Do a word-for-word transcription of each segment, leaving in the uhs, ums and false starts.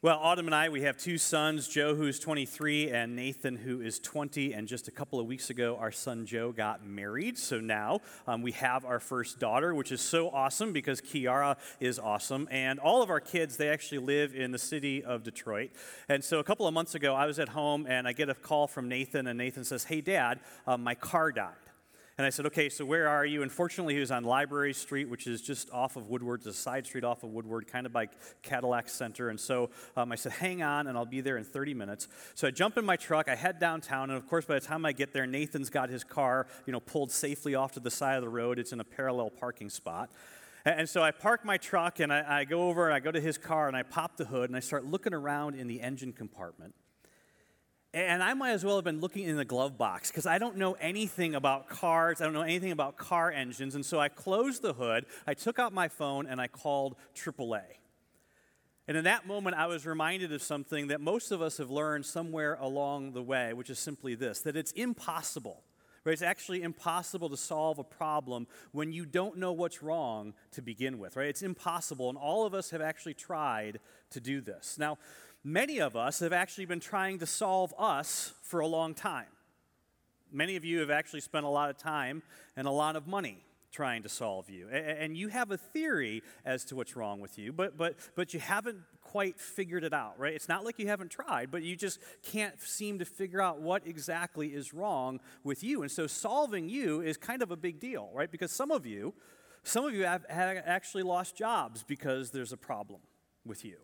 Well, Autumn and I, we have two sons, Joe, who's twenty-three, and Nathan, who is twenty, and just a couple of weeks ago, our son Joe got married, so now um, we have our first daughter, which is so awesome because Kiara is awesome, and all of our kids, they actually live in the city of Detroit, and so a couple of months ago, I was at home, and I get a call from Nathan, and Nathan says, "Hey, Dad, uh, my car died." And I said, "Okay, so where are you?" And fortunately, he was on Library Street, which is just off of Woodward, the side street off of Woodward, kind of by Cadillac Center. And so um, I said, "Hang on, and I'll be there in thirty minutes. So I jump in my truck, I head downtown, and of course, by the time I get there, Nathan's got his car, you know, pulled safely off to the side of the road. It's in a parallel parking spot. And so I park my truck, and I, I go over, and I go to his car, and I pop the hood, and I start looking around in the engine compartment. And I might as well have been looking in the glove box because I don't know anything about cars. I don't know anything about car engines. And so I closed the hood, I took out my phone, and I called triple A. And in that moment, I was reminded of something that most of us have learned somewhere along the way, which is simply this, that it's impossible, right? It's actually impossible to solve a problem when you don't know what's wrong to begin with, right? It's impossible, and all of us have actually tried to do this. Now, many of us have actually been trying to solve us for a long time. Many of you have actually spent a lot of time and a lot of money trying to solve you. And you have a theory as to what's wrong with you, but but but you haven't quite figured it out, right? It's not like you haven't tried, but you just can't seem to figure out what exactly is wrong with you. And so solving you is kind of a big deal, right? Because some of you, some of you have, have actually lost jobs because there's a problem with you.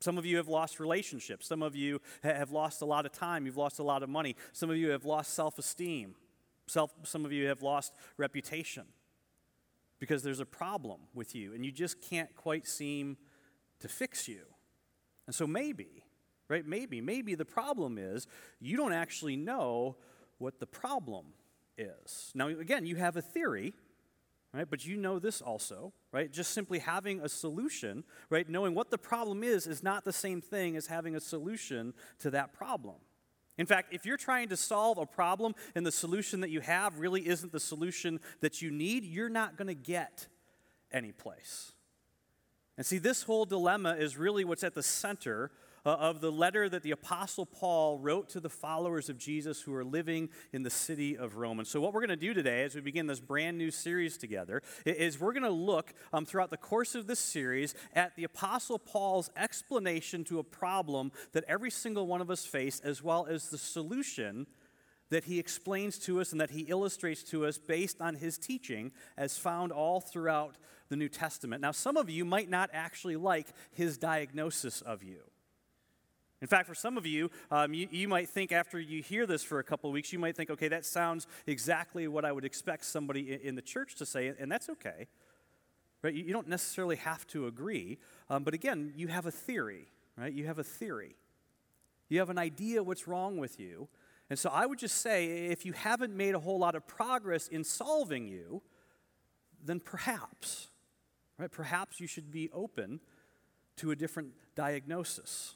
Some of you have lost relationships. Some of you have lost a lot of time. You've lost a lot of money. Some of you have lost self-esteem. Self, some of you have lost reputation because there's a problem with you, and you just can't quite seem to fix you. And so maybe, right, maybe, maybe the problem is you don't actually know what the problem is. Now, again, you have a theory, right? But you know this also, right? Just simply having a solution, right? Knowing what the problem is is not the same thing as having a solution to that problem. In fact, if you're trying to solve a problem and the solution that you have really isn't the solution that you need, you're not going to get any place. And see, this whole dilemma is really what's at the center uh, of the letter that the Apostle Paul wrote to the followers of Jesus who are living in the city of Rome. And so what we're going to do today as we begin this brand new series together is we're going to look um, throughout the course of this series at the Apostle Paul's explanation to a problem that every single one of us face, as well as the solution that he explains to us and that he illustrates to us based on his teaching as found all throughout the New Testament. Now, some of you might not actually like his diagnosis of you. In fact, for some of you, um, you, you might think after you hear this for a couple of weeks, you might think, okay, that sounds exactly what I would expect somebody in, in the church to say, and that's okay. Right? You, you don't necessarily have to agree, um, but again, you have a theory, right? You have a theory. You have an idea what's wrong with you. And so I would just say, if you haven't made a whole lot of progress in solving you, then perhaps, right, perhaps you should be open to a different diagnosis.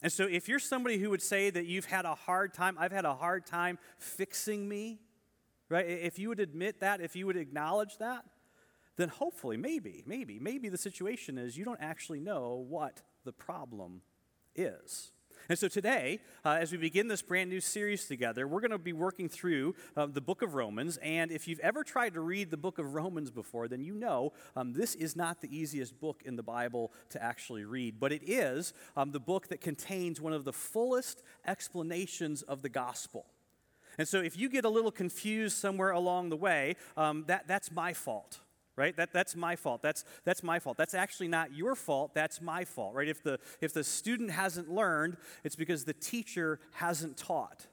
And so if you're somebody who would say that you've had a hard time, I've had a hard time fixing me, right? If you would admit that, if you would acknowledge that, then hopefully, maybe, maybe, maybe the situation is you don't actually know what the problem is. And so today, uh, as we begin this brand new series together, we're going to be working through uh, the book of Romans. And if you've ever tried to read the book of Romans before, then you know um, this is not the easiest book in the Bible to actually read. But it is um, the book that contains one of the fullest explanations of the gospel. And so if you get a little confused somewhere along the way, um, that, that's my fault. Right? That, that's my fault. That's, that's my fault. That's actually not your fault. That's my fault. Right? If the, if the student hasn't learned, it's because the teacher hasn't taught.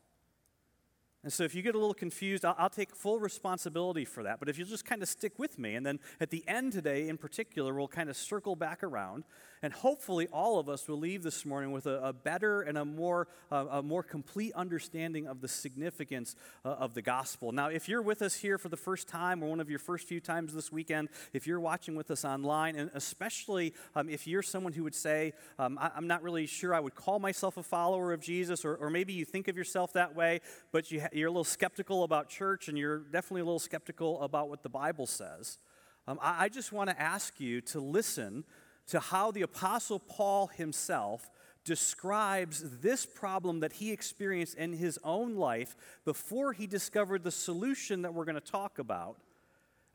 And so if you get a little confused, I'll, I'll take full responsibility for that. But if you'll just kind of stick with me, and then at the end today in particular, we'll kind of circle back around, and hopefully all of us will leave this morning with a, a better and a more, uh, a more complete understanding of the significance uh, of the gospel. Now, if you're with us here for the first time or one of your first few times this weekend, if you're watching with us online, and especially um, if you're someone who would say, um, I, I'm not really sure I would call myself a follower of Jesus, or, or maybe you think of yourself that way, but you ha- you're a little skeptical about church, and you're definitely a little skeptical about what the Bible says, um, I, I just want to ask you to listen to how the Apostle Paul himself describes this problem that he experienced in his own life before he discovered the solution that we're going to talk about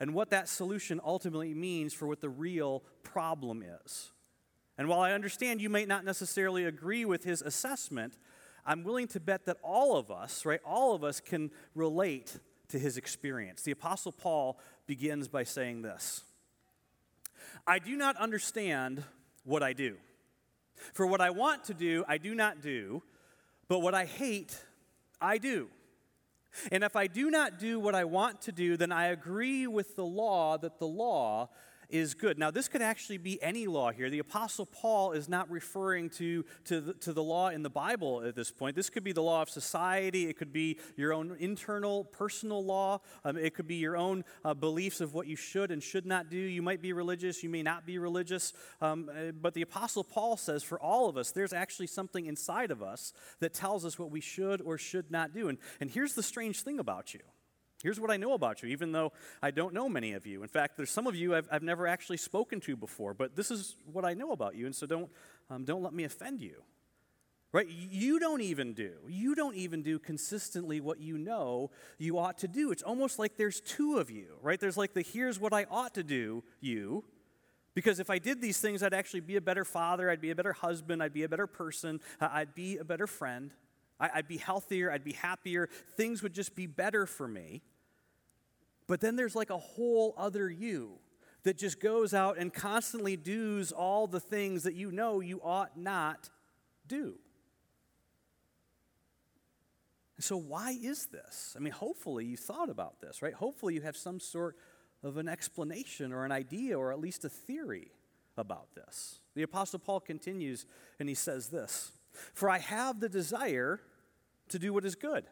and what that solution ultimately means for what the real problem is. And while I understand you may not necessarily agree with his assessment, I'm willing to bet that all of us, right, all of us can relate to his experience. The Apostle Paul begins by saying this: I do not understand what I do. For what I want to do, I do not do, but what I hate, I do. And if I do not do what I want to do, then I agree with the law that the law is good. Now, this could actually be any law here. The Apostle Paul is not referring to, to, the, to the law in the Bible at this point. This could be the law of society. It could be your own internal, personal law. Um, it could be your own uh, beliefs of what you should and should not do. You might be religious. You may not be religious. Um, but the Apostle Paul says for all of us, there's actually something inside of us that tells us what we should or should not do. And, and here's the strange thing about you. Here's what I know about you, even though I don't know many of you. In fact, there's some of you I've, I've never actually spoken to before, but this is what I know about you, and so don't, um, don't let me offend you. Right? You don't even do, you don't even do consistently what you know you ought to do. It's almost like there's two of you, right? There's like the here's what I ought to do you, because if I did these things, I'd actually be a better father, I'd be a better husband, I'd be a better person, I'd be a better friend, I'd be healthier, I'd be happier, things would just be better for me. But then there's like a whole other you that just goes out and constantly does all the things that you know you ought not do. And so why is this? I mean, hopefully you thought about this, right? Hopefully you have some sort of an explanation or an idea or at least a theory about this. The Apostle Paul continues and he says this: For I have the desire to do what is good,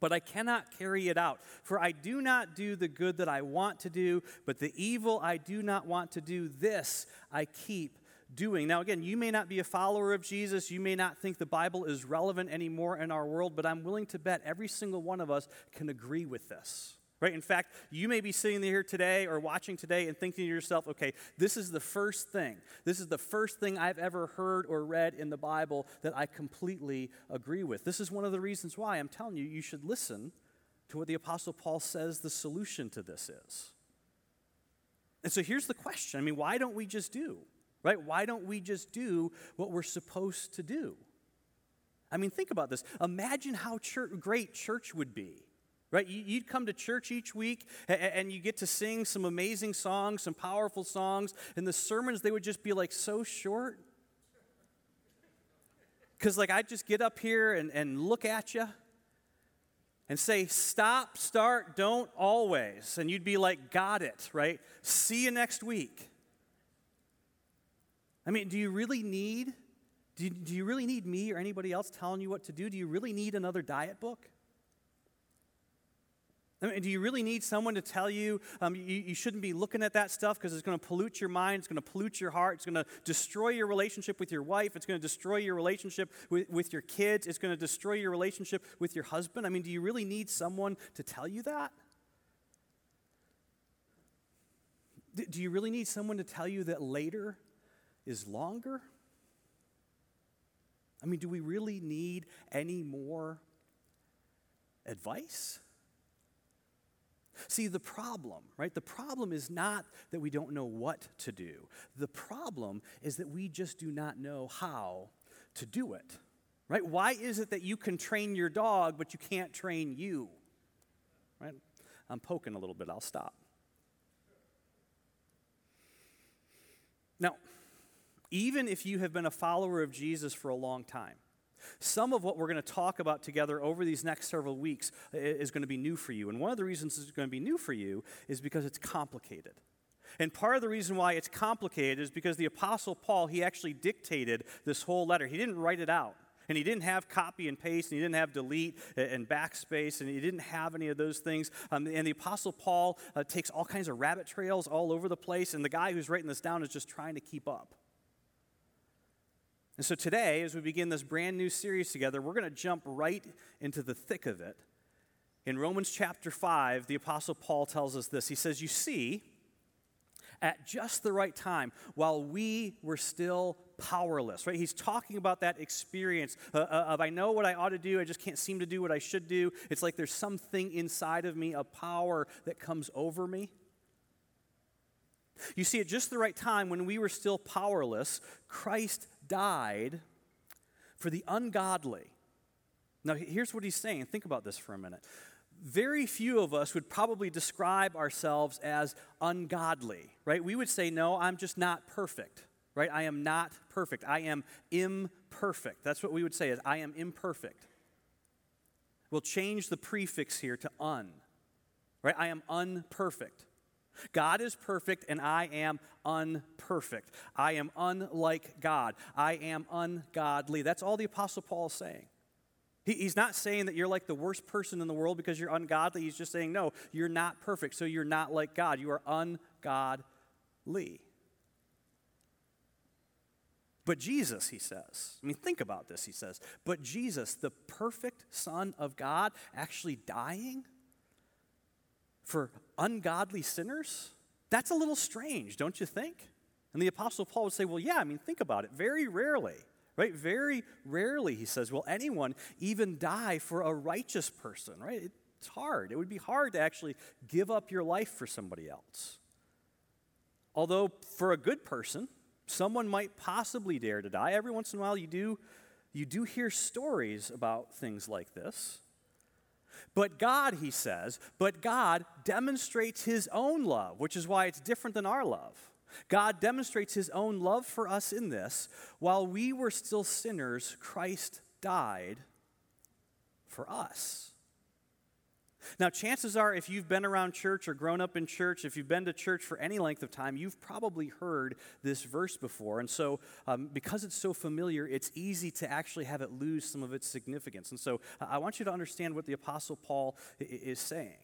but I cannot carry it out. For I do not do the good that I want to do, but the evil I do not want to do, this I keep doing. Now again, you may not be a follower of Jesus. You may not think the Bible is relevant anymore in our world, but I'm willing to bet every single one of us can agree with this. Right? In fact, you may be sitting here today or watching today and thinking to yourself, okay, this is the first thing. This is the first thing I've ever heard or read in the Bible that I completely agree with. This is one of the reasons why I'm telling you, you should listen to what the Apostle Paul says the solution to this is. And so here's the question. I mean, why don't we just do, right? Why don't we just do what we're supposed to do? I mean, think about this. Imagine how church, great church would be. Right, you'd come to church each week and you get to sing some amazing songs, some powerful songs, and the sermons, they would just be like so short. Because like I'd just get up here and, and look at you and say, stop, start, don't, always. And you'd be like, got it, right? See you next week. I mean, do you really need, do you, do you really need me or anybody else telling you what to do? Do you really need another diet book? I mean, do you really need someone to tell you um, you, you shouldn't be looking at that stuff because it's going to pollute your mind, it's going to pollute your heart, it's going to destroy your relationship with your wife, it's going to destroy your relationship with, with your kids, it's going to destroy your relationship with your husband? I mean, do you really need someone to tell you that? D- do you really need someone to tell you that later is longer? I mean, do we really need any more advice? See, the problem, right? The problem is not that we don't know what to do. The problem is that we just do not know how to do it, right? Why is it that you can train your dog, but you can't train you, right? I'm poking a little bit. I'll stop. Now, even if you have been a follower of Jesus for a long time, some of what we're going to talk about together over these next several weeks is going to be new for you. And one of the reasons it's going to be new for you is because it's complicated. And part of the reason why it's complicated is because the Apostle Paul, he actually dictated this whole letter. He didn't write it out. And he didn't have copy and paste, and he didn't have delete and backspace, and he didn't have any of those things. Um, and the Apostle Paul uh, takes all kinds of rabbit trails all over the place, and the guy who's writing this down is just trying to keep up. And so today, as we begin this brand new series together, we're going to jump right into the thick of it. In Romans chapter five, the Apostle Paul tells us this. He says, you see, at just the right time while we were still powerless, right? He's talking about that experience uh, of I know what I ought to do, I just can't seem to do what I should do. It's like there's something inside of me, a power that comes over me. You see, at just the right time, when we were still powerless, Christ died for the ungodly. Now, here's what he's saying. Think about this for a minute. Very few of us would probably describe ourselves as ungodly, right? We would say, no, I'm just not perfect, right? I am not perfect. I am imperfect. That's what we would say is, I am imperfect. We'll change the prefix here to un, right? I am unperfect. God is perfect, and I am unperfect. I am unlike God. I am ungodly. That's all the Apostle Paul is saying. He, he's not saying that you're like the worst person in the world because you're ungodly. He's just saying, no, you're not perfect, so you're not like God. You are ungodly. But Jesus, he says, I mean, think about this, he says, but Jesus, the perfect Son of God, actually dying for ungodly sinners? That's a little strange, don't you think? And the Apostle Paul would say, well, yeah, I mean, think about it. Very rarely, right? Very rarely, he says, will anyone even die for a righteous person, right? It's hard. It would be hard to actually give up your life for somebody else. Although for a good person, someone might possibly dare to die. Every once in a while, you do, you do hear stories about things like this. But God, he says, but God demonstrates his own love, which is why it's different than our love. God demonstrates his own love for us in this. While we were still sinners, Christ died for us. Now, chances are, if you've been around church or grown up in church, if you've been to church for any length of time, you've probably heard this verse before. And so um, because it's so familiar, it's easy to actually have it lose some of its significance. And so uh, I want you to understand what the Apostle Paul i- is saying.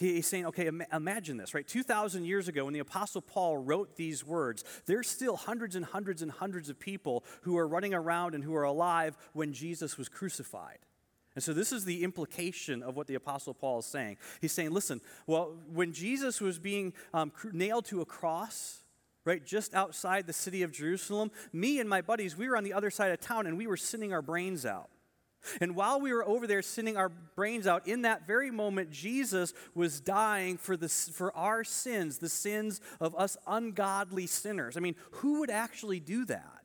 He, he's saying, okay, im- imagine this, right? two thousand years ago, when the Apostle Paul wrote these words, there's still hundreds and hundreds and hundreds of people who are running around and who are alive when Jesus was crucified. And so this is the implication of what the Apostle Paul is saying. He's saying, listen, well, when Jesus was being um, nailed to a cross, right, just outside the city of Jerusalem, me and my buddies, we were on the other side of town, and we were sinning our brains out. And while we were over there sinning our brains out, in that very moment, Jesus was dying for the, for our sins, the sins of us ungodly sinners. I mean, who would actually do that?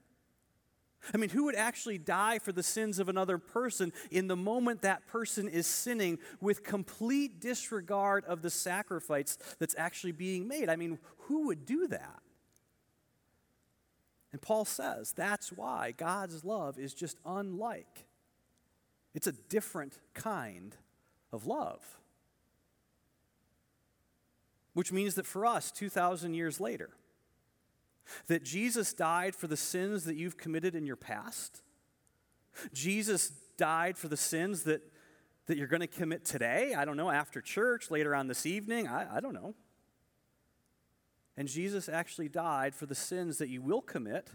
I mean, who would actually die for the sins of another person in the moment that person is sinning with complete disregard of the sacrifice that's actually being made? I mean, who would do that? And Paul says that's why God's love is just unlike. It's a different kind of love. Which means that for us, two thousand years later, that Jesus died for the sins that you've committed in your past. Jesus died for the sins that, that you're going to commit today. I don't know, after church, later on this evening. I, I don't know. And Jesus actually died for the sins that you will commit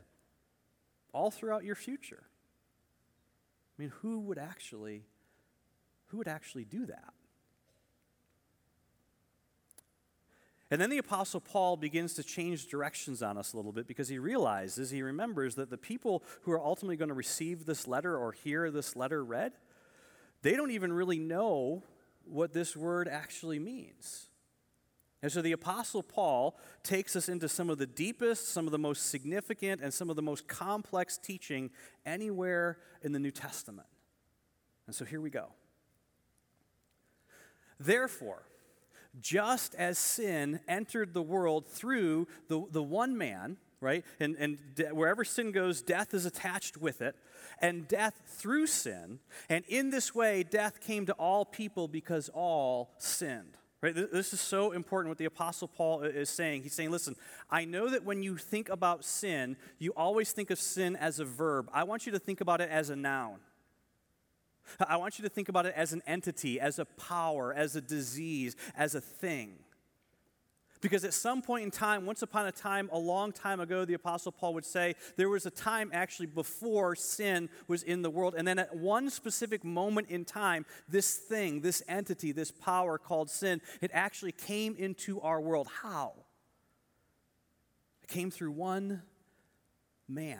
all throughout your future. I mean, who would actually, who would actually do that? And then the Apostle Paul begins to change directions on us a little bit because he realizes, he remembers that the people who are ultimately going to receive this letter or hear this letter read, they don't even really know what this word actually means. And so the Apostle Paul takes us into some of the deepest, some of the most significant, and some of the most complex teaching anywhere in the New Testament. And so here we go. Therefore, just as sin entered the world through the, the one man, right? And, and de- wherever sin goes, death is attached with it. And death through sin. And in this way, death came to all people because all sinned. Right? This is so important what the Apostle Paul is saying. He's saying, listen, I know that when you think about sin, you always think of sin as a verb. I want you to think about it as a noun. I want you to think about it as an entity, as a power, as a disease, as a thing. Because at some point in time, once upon a time, a long time ago, the Apostle Paul would say, there was a time actually before sin was in the world. And then at one specific moment in time, this thing, this entity, this power called sin, it actually came into our world. How? It came through one man.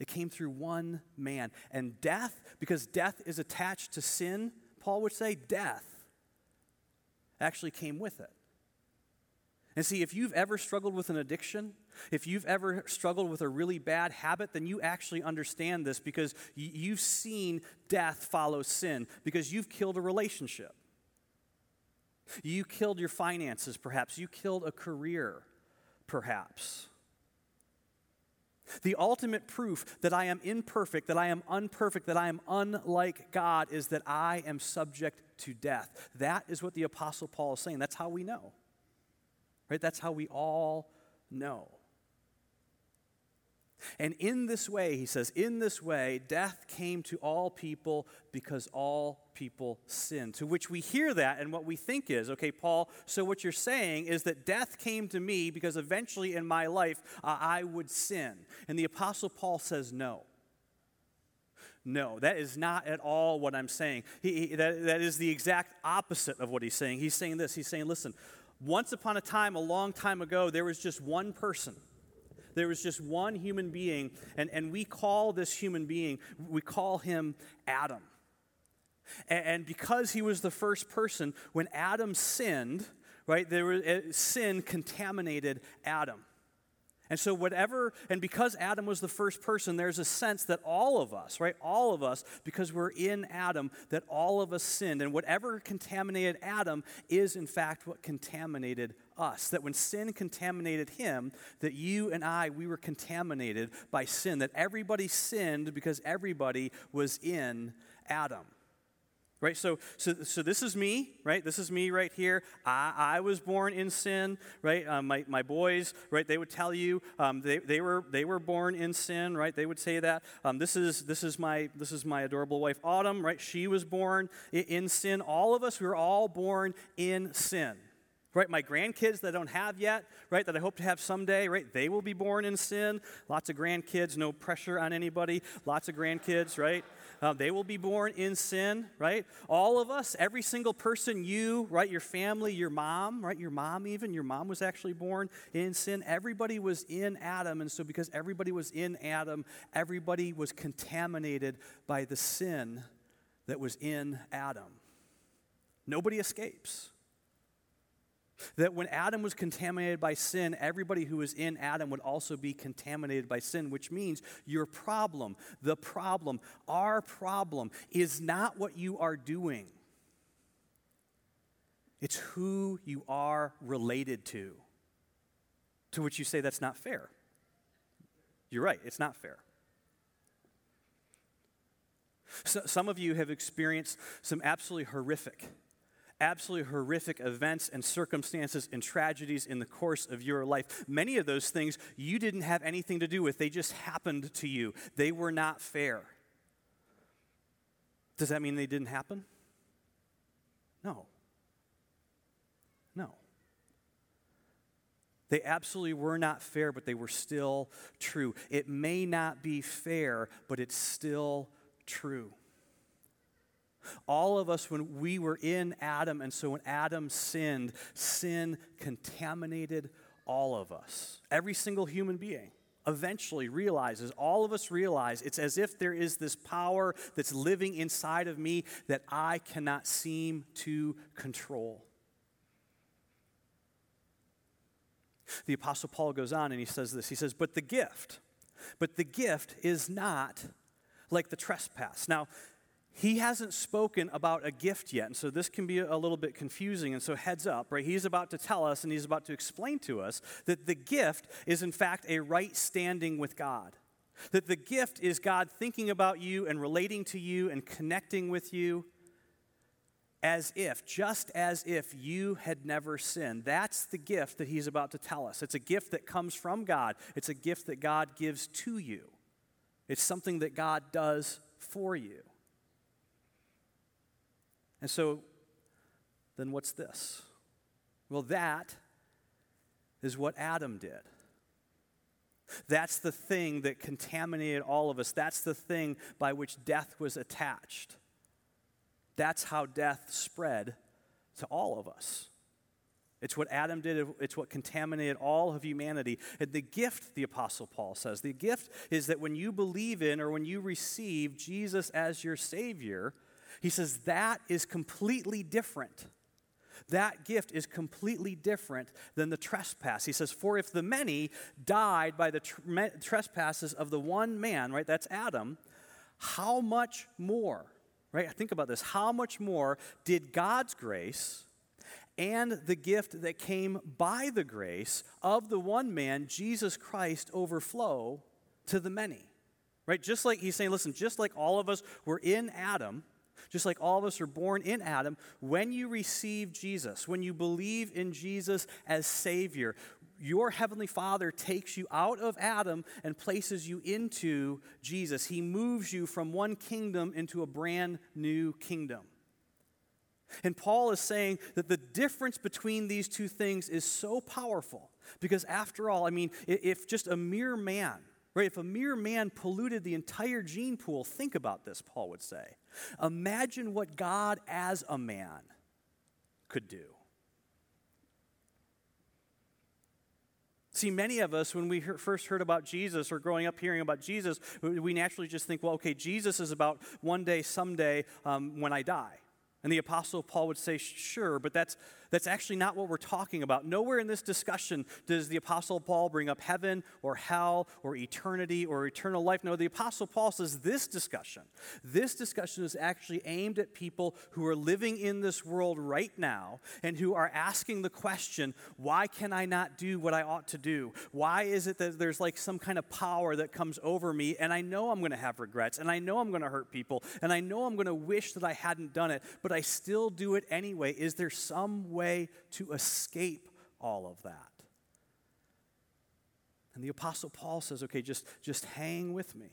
It came through one man. And death, because death is attached to sin, Paul would say death actually came with it. And see, if you've ever struggled with an addiction, if you've ever struggled with a really bad habit, then you actually understand this because you've seen death follow sin, because you've killed a relationship. You killed your finances, perhaps. You killed a career, perhaps. The ultimate proof that I am imperfect, that I am unperfect, that I am unlike God is that I am subject to death. That is what the Apostle Paul is saying. That's how we know. Right? That's how we all know. And in this way, he says, in this way, death came to all people because all people sin. To which we hear that and what we think is, okay, Paul, so what you're saying is that death came to me because eventually in my life uh, I would sin. And the Apostle Paul says no. No, that is not at all what I'm saying. He, he, that, that is the exact opposite of what he's saying. He's saying this. He's saying, listen, once upon a time, a long time ago, there was just one person. There was just one human being, and, and we call this human being, we call him Adam. And, and because he was the first person, when Adam sinned, right, there was, uh, sin contaminated Adam. And so whatever, and because Adam was the first person, there's a sense that all of us, right, all of us, because we're in Adam, that all of us sinned. And whatever contaminated Adam is, in fact, what contaminated us. That when sin contaminated him, that you and I, we were contaminated by sin. That everybody sinned because everybody was in Adam. Right, so so so this is me, right? This is me right here. I, I was born in sin, right? Um, my my boys, right? They would tell you um, they they were they were born in sin, right? They would say that. Um, this is this is my this is my adorable wife Autumn, right? She was born in sin. All of us, we were all born in sin. Right, my grandkids that I don't have yet, right, that I hope to have someday, right, they will be born in sin. Lots of grandkids, no pressure on anybody. Lots of grandkids, right? Uh, they will be born in sin, right? All of us, every single person, you, right, your family, your mom, right, your mom even, your mom was actually born in sin. Everybody was in Adam, and so because everybody was in Adam, everybody was contaminated by the sin that was in Adam. Nobody escapes. That when Adam was contaminated by sin, everybody who was in Adam would also be contaminated by sin, which means your problem, the problem, our problem is not what you are doing. It's who you are related to. To which you say, that's not fair. You're right, it's not fair. So, some of you have experienced some absolutely horrific absolutely horrific events and circumstances and tragedies in the course of your life. Many of those things you didn't have anything to do with. They just happened to you. They were not fair. Does that mean they didn't happen? No. No. They absolutely were not fair, but they were still true. It may not be fair, but it's still true. All of us, when we were in Adam, and so when Adam sinned, sin contaminated all of us. Every single human being eventually realizes, all of us realize, it's as if there is this power that's living inside of me that I cannot seem to control. The Apostle Paul goes on and he says this. He says, but the gift, but the gift is not like the trespass. Now, he hasn't spoken about a gift yet, and so this can be a little bit confusing, and so heads up, right? He's about to tell us, and he's about to explain to us that the gift is, in fact, a right standing with God. That the gift is God thinking about you and relating to you and connecting with you as if, just as if you had never sinned. That's the gift that he's about to tell us. It's a gift that comes from God. It's a gift that God gives to you. It's something that God does for you. And so, then what's this? Well, that is what Adam did. That's the thing that contaminated all of us. That's the thing by which death was attached. That's how death spread to all of us. It's what Adam did. It's what contaminated all of humanity. And the gift, the Apostle Paul says, the gift is that when you believe in or when you receive Jesus as your Savior, he says that is completely different. That gift is completely different than the trespass. He says, for if the many died by the tre- trespasses of the one man, right, that's Adam, how much more, right? Think about this. How much more did God's grace and the gift that came by the grace of the one man, Jesus Christ, overflow to the many, right? Just like he's saying, listen, just like all of us were in Adam, just like all of us are born in Adam, when you receive Jesus, when you believe in Jesus as Savior, your Heavenly Father takes you out of Adam and places you into Jesus. He moves you from one kingdom into a brand new kingdom. And Paul is saying that the difference between these two things is so powerful because, after all, I mean, if just a mere man, right, if a mere man polluted the entire gene pool, think about this, Paul would say. Imagine what God as a man could do. See, many of us, when we he- first heard about Jesus or growing up hearing about Jesus, we naturally just think, well, okay, Jesus is about one day, someday, um, when I die. And the Apostle Paul would say, sure, but that's that's actually not what we're talking about. Nowhere in this discussion does the Apostle Paul bring up heaven or hell or eternity or eternal life. No, the Apostle Paul says this discussion, this discussion is actually aimed at people who are living in this world right now and who are asking the question, why can I not do what I ought to do? Why is it that there's like some kind of power that comes over me and I know I'm going to have regrets and I know I'm going to hurt people and I know I'm going to wish that I hadn't done it, but I still do it anyway. Is there some way to escape all of that? And the Apostle Paul says, okay, just, just hang with me,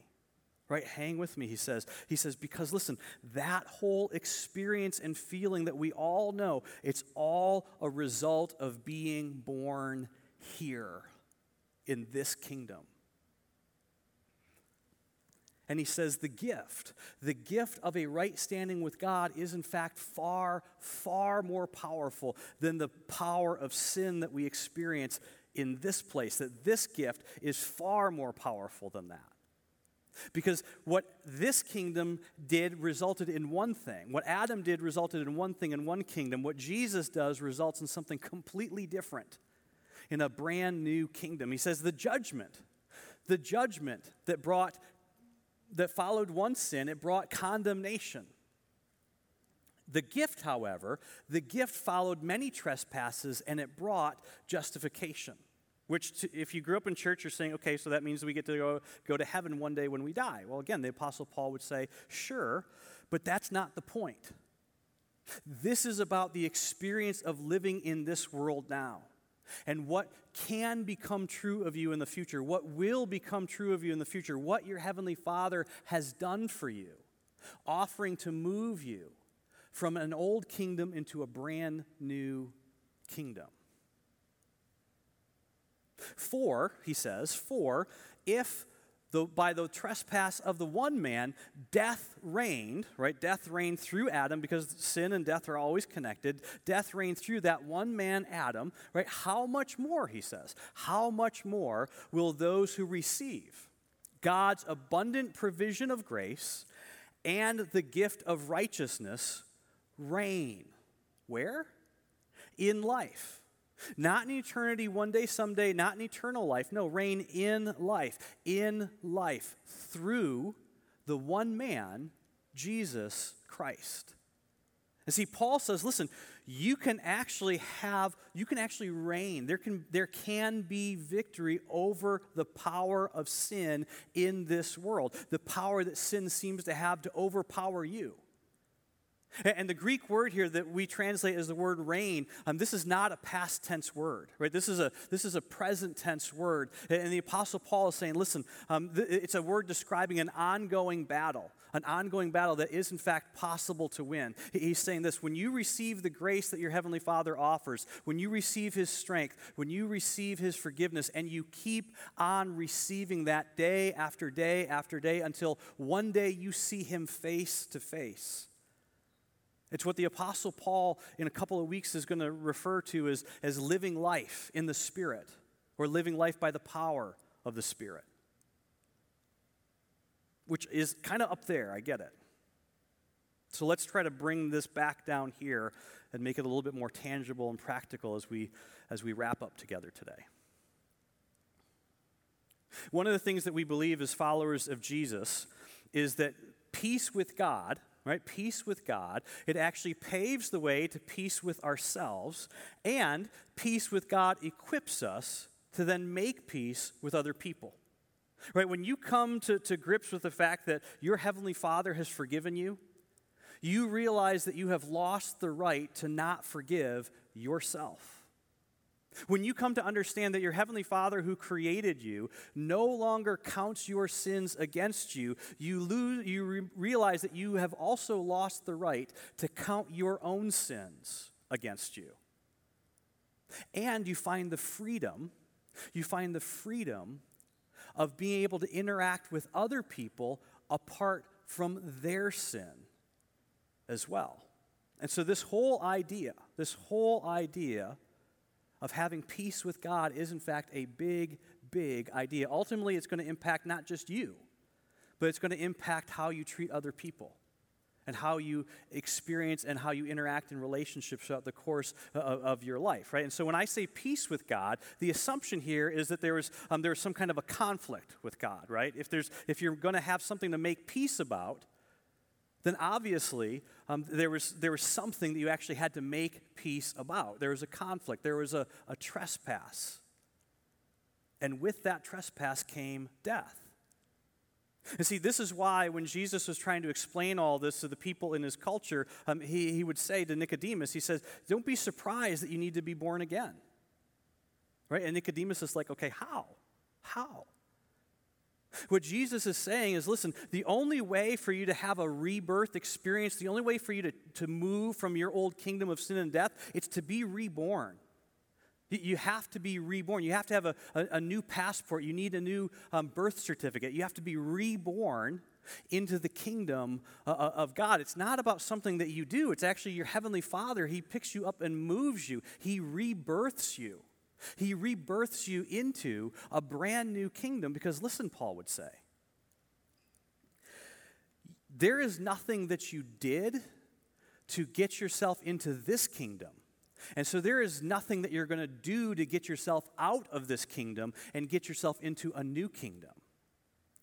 right? Hang with me, he says. He says, because listen, that whole experience and feeling that we all know, it's all a result of being born here in this kingdom. And he says the gift, the gift of a right standing with God is in fact far, far more powerful than the power of sin that we experience in this place. That this gift is far more powerful than that. Because what this kingdom did resulted in one thing. What Adam did resulted in one thing in one kingdom. What Jesus does results in something completely different, in a brand new kingdom. He says the judgment, the judgment that brought that followed one sin, it brought condemnation. The gift, however, the gift followed many trespasses, and it brought justification, which to, if you grew up in church, you're saying, okay, so that means we get to go, go to heaven one day when we die. Well, again, the Apostle Paul would say, sure, but that's not the point. This is about the experience of living in this world now. And what can become true of you in the future, what will become true of you in the future, what your Heavenly Father has done for you, offering to move you from an old kingdom into a brand new kingdom. For, he says, for if the, by the trespass of the one man, death reigned, right? Death reigned through Adam because sin and death are always connected. Death reigned through that one man, Adam, right? How much more, he says, how much more will those who receive God's abundant provision of grace and the gift of righteousness reign? Where? In life. Not in eternity, one day, someday, not in eternal life. No, reign in life, in life, through the one man, Jesus Christ. And see, Paul says, listen, you can actually have, you can actually reign. There can, there can be victory over the power of sin in this world, the power that sin seems to have to overpower you. And the Greek word here that we translate as the word reign, um, this is not a past tense word, right? This is a this is a present tense word. And the Apostle Paul is saying, listen, um, th- it's a word describing an ongoing battle, an ongoing battle that is in fact possible to win. He's saying this, when you receive the grace that your Heavenly Father offers, when you receive His strength, when you receive His forgiveness, and you keep on receiving that day after day after day until one day you see Him face to face, It's what the Apostle Paul in a couple of weeks is going to refer to as, as living life in the Spirit, or living life by the power of the Spirit, which is kind of up there. I get it. So let's try to bring this back down here and make it a little bit more tangible and practical as we, as we wrap up together today. One of the things that we believe as followers of Jesus is that peace with God, right, peace with God, it actually paves the way to peace with ourselves, and peace with God equips us to then make peace with other people. Right, when you come to, to grips with the fact that your Heavenly Father has forgiven you, you realize that you have lost the right to not forgive yourself. When you come to understand that your Heavenly Father who created you no longer counts your sins against you, you lose, you re- realize that you have also lost the right to count your own sins against you. And you find the freedom, you find the freedom of being able to interact with other people apart from their sin as well. And so this whole idea, this whole idea of having peace with God is in fact a big, big idea. Ultimately, it's going to impact not just you, but it's going to impact how you treat other people and how you experience and how you interact in relationships throughout the course of, of your life, right? And so when I say peace with God, the assumption here is that there is um, there is some kind of a conflict with God, right? If there's if you're going to have something to make peace about, then obviously um, there was there was something that you actually had to make peace about. There was a conflict. There was a, a trespass. And with that trespass came death. And see, this is why when Jesus was trying to explain all this to the people in his culture, um, he, he would say to Nicodemus, he says, don't be surprised that you need to be born again. Right? And Nicodemus is like, okay, how? How? What Jesus is saying is, listen, the only way for you to have a rebirth experience, the only way for you to, to move from your old kingdom of sin and death, it's to be reborn. You have to be reborn. You have to have a, a, a new passport. You need a new um, birth certificate. You have to be reborn into the kingdom uh, of God. It's not about something that you do. It's actually your Heavenly Father. He picks you up and moves you. He rebirths you. He rebirths you into a brand new kingdom because, listen, Paul would say, there is nothing that you did to get yourself into this kingdom. And so there is nothing that you're going to do to get yourself out of this kingdom and get yourself into a new kingdom.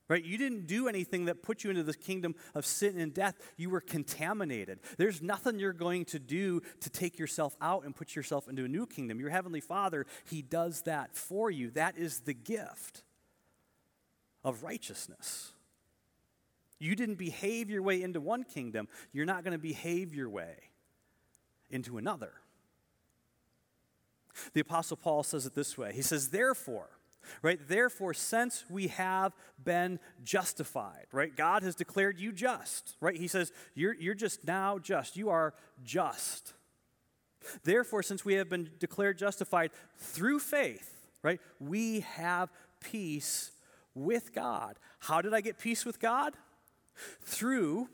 Right? You didn't do anything that put you into this kingdom of sin and death. You were contaminated. There's nothing you're going to do to take yourself out and put yourself into a new kingdom. Your Heavenly Father, He does that for you. That is the gift of righteousness. You didn't behave your way into one kingdom. You're not going to behave your way into another. The Apostle Paul says it this way. He says, therefore, right? Therefore, since we have been justified, right? God has declared you just, right? He says, you're, you're just now just. You are just. Therefore, since we have been declared justified through faith, right? We have peace with God. How did I get peace with God? Through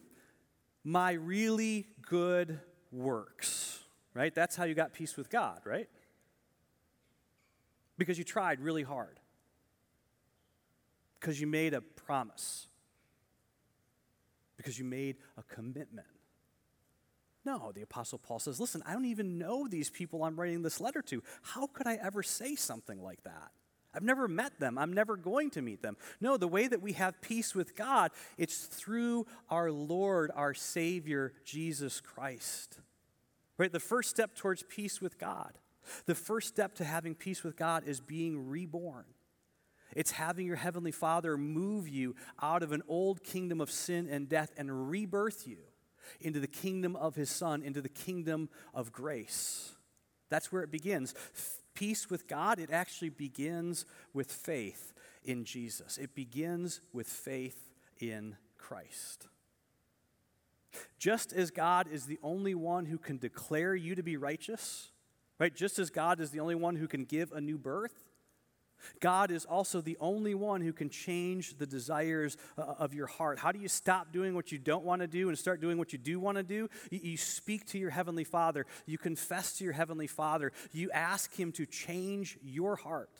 my really good works, right? That's how you got peace with God, right? Because you tried really hard. Because you made a promise. Because you made a commitment. No, the Apostle Paul says, listen, I don't even know these people I'm writing this letter to. How could I ever say something like that? I've never met them. I'm never going to meet them. No, the way that we have peace with God, it's through our Lord, our Savior, Jesus Christ. Right? The first step towards peace with God. The first step to having peace with God is being reborn. It's having your Heavenly Father move you out of an old kingdom of sin and death and rebirth you into the kingdom of His Son, into the kingdom of grace. That's where it begins. Peace with God, it actually begins with faith in Jesus. It begins with faith in Christ. Just as God is the only one who can declare you to be righteous, right? Just as God is the only one who can give a new birth, God is also the only one who can change the desires uh, of your heart. How do you stop doing what you don't want to do and start doing what you do want to do? You, you speak to your Heavenly Father. You confess to your Heavenly Father. You ask Him to change your heart.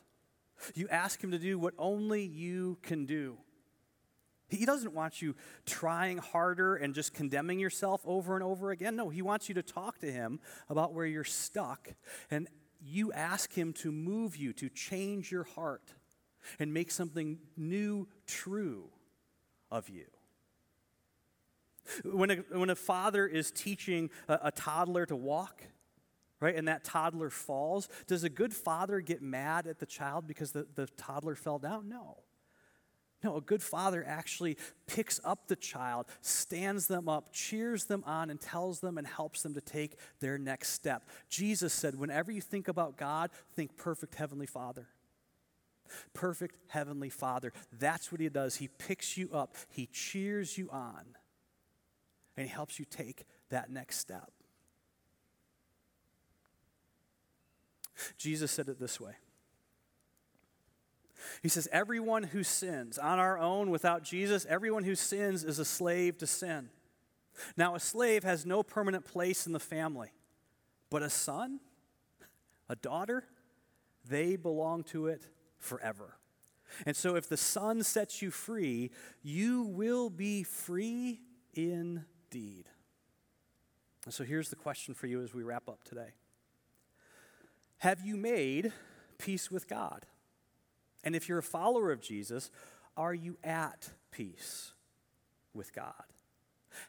You ask Him to do what only you can do. He doesn't want you trying harder and just condemning yourself over and over again. No, He wants you to talk to Him about where you're stuck, and you ask Him to move you, to change your heart and make something new true of you. When a, when a father is teaching a, a toddler to walk, right, and that toddler falls, does a good father get mad at the child because the, the toddler fell down? No. No, a good father actually picks up the child, stands them up, cheers them on, and tells them and helps them to take their next step. Jesus said, whenever you think about God, think perfect Heavenly Father. Perfect Heavenly Father. That's what He does. He picks you up. He cheers you on. And He helps you take that next step. Jesus said it this way. He says, everyone who sins on our own without Jesus, everyone who sins is a slave to sin. Now, a slave has no permanent place in the family, but a son, a daughter, they belong to it forever. And so if the Son sets you free, you will be free indeed. And so here's the question for you as we wrap up today. Have you made peace with God? And if you're a follower of Jesus, are you at peace with God?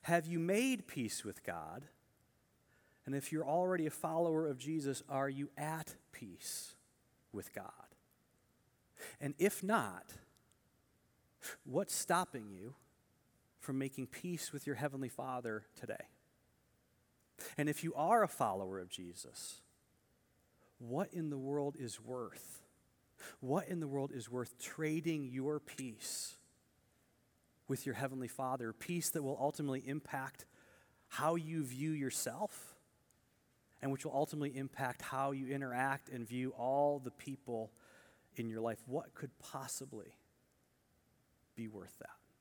Have you made peace with God? And if you're already a follower of Jesus, are you at peace with God? And if not, what's stopping you from making peace with your Heavenly Father today? And if you are a follower of Jesus, what in the world is worth? What in the world is worth trading your peace with your Heavenly Father, peace that will ultimately impact how you view yourself and which will ultimately impact how you interact and view all the people in your life? What could possibly be worth that?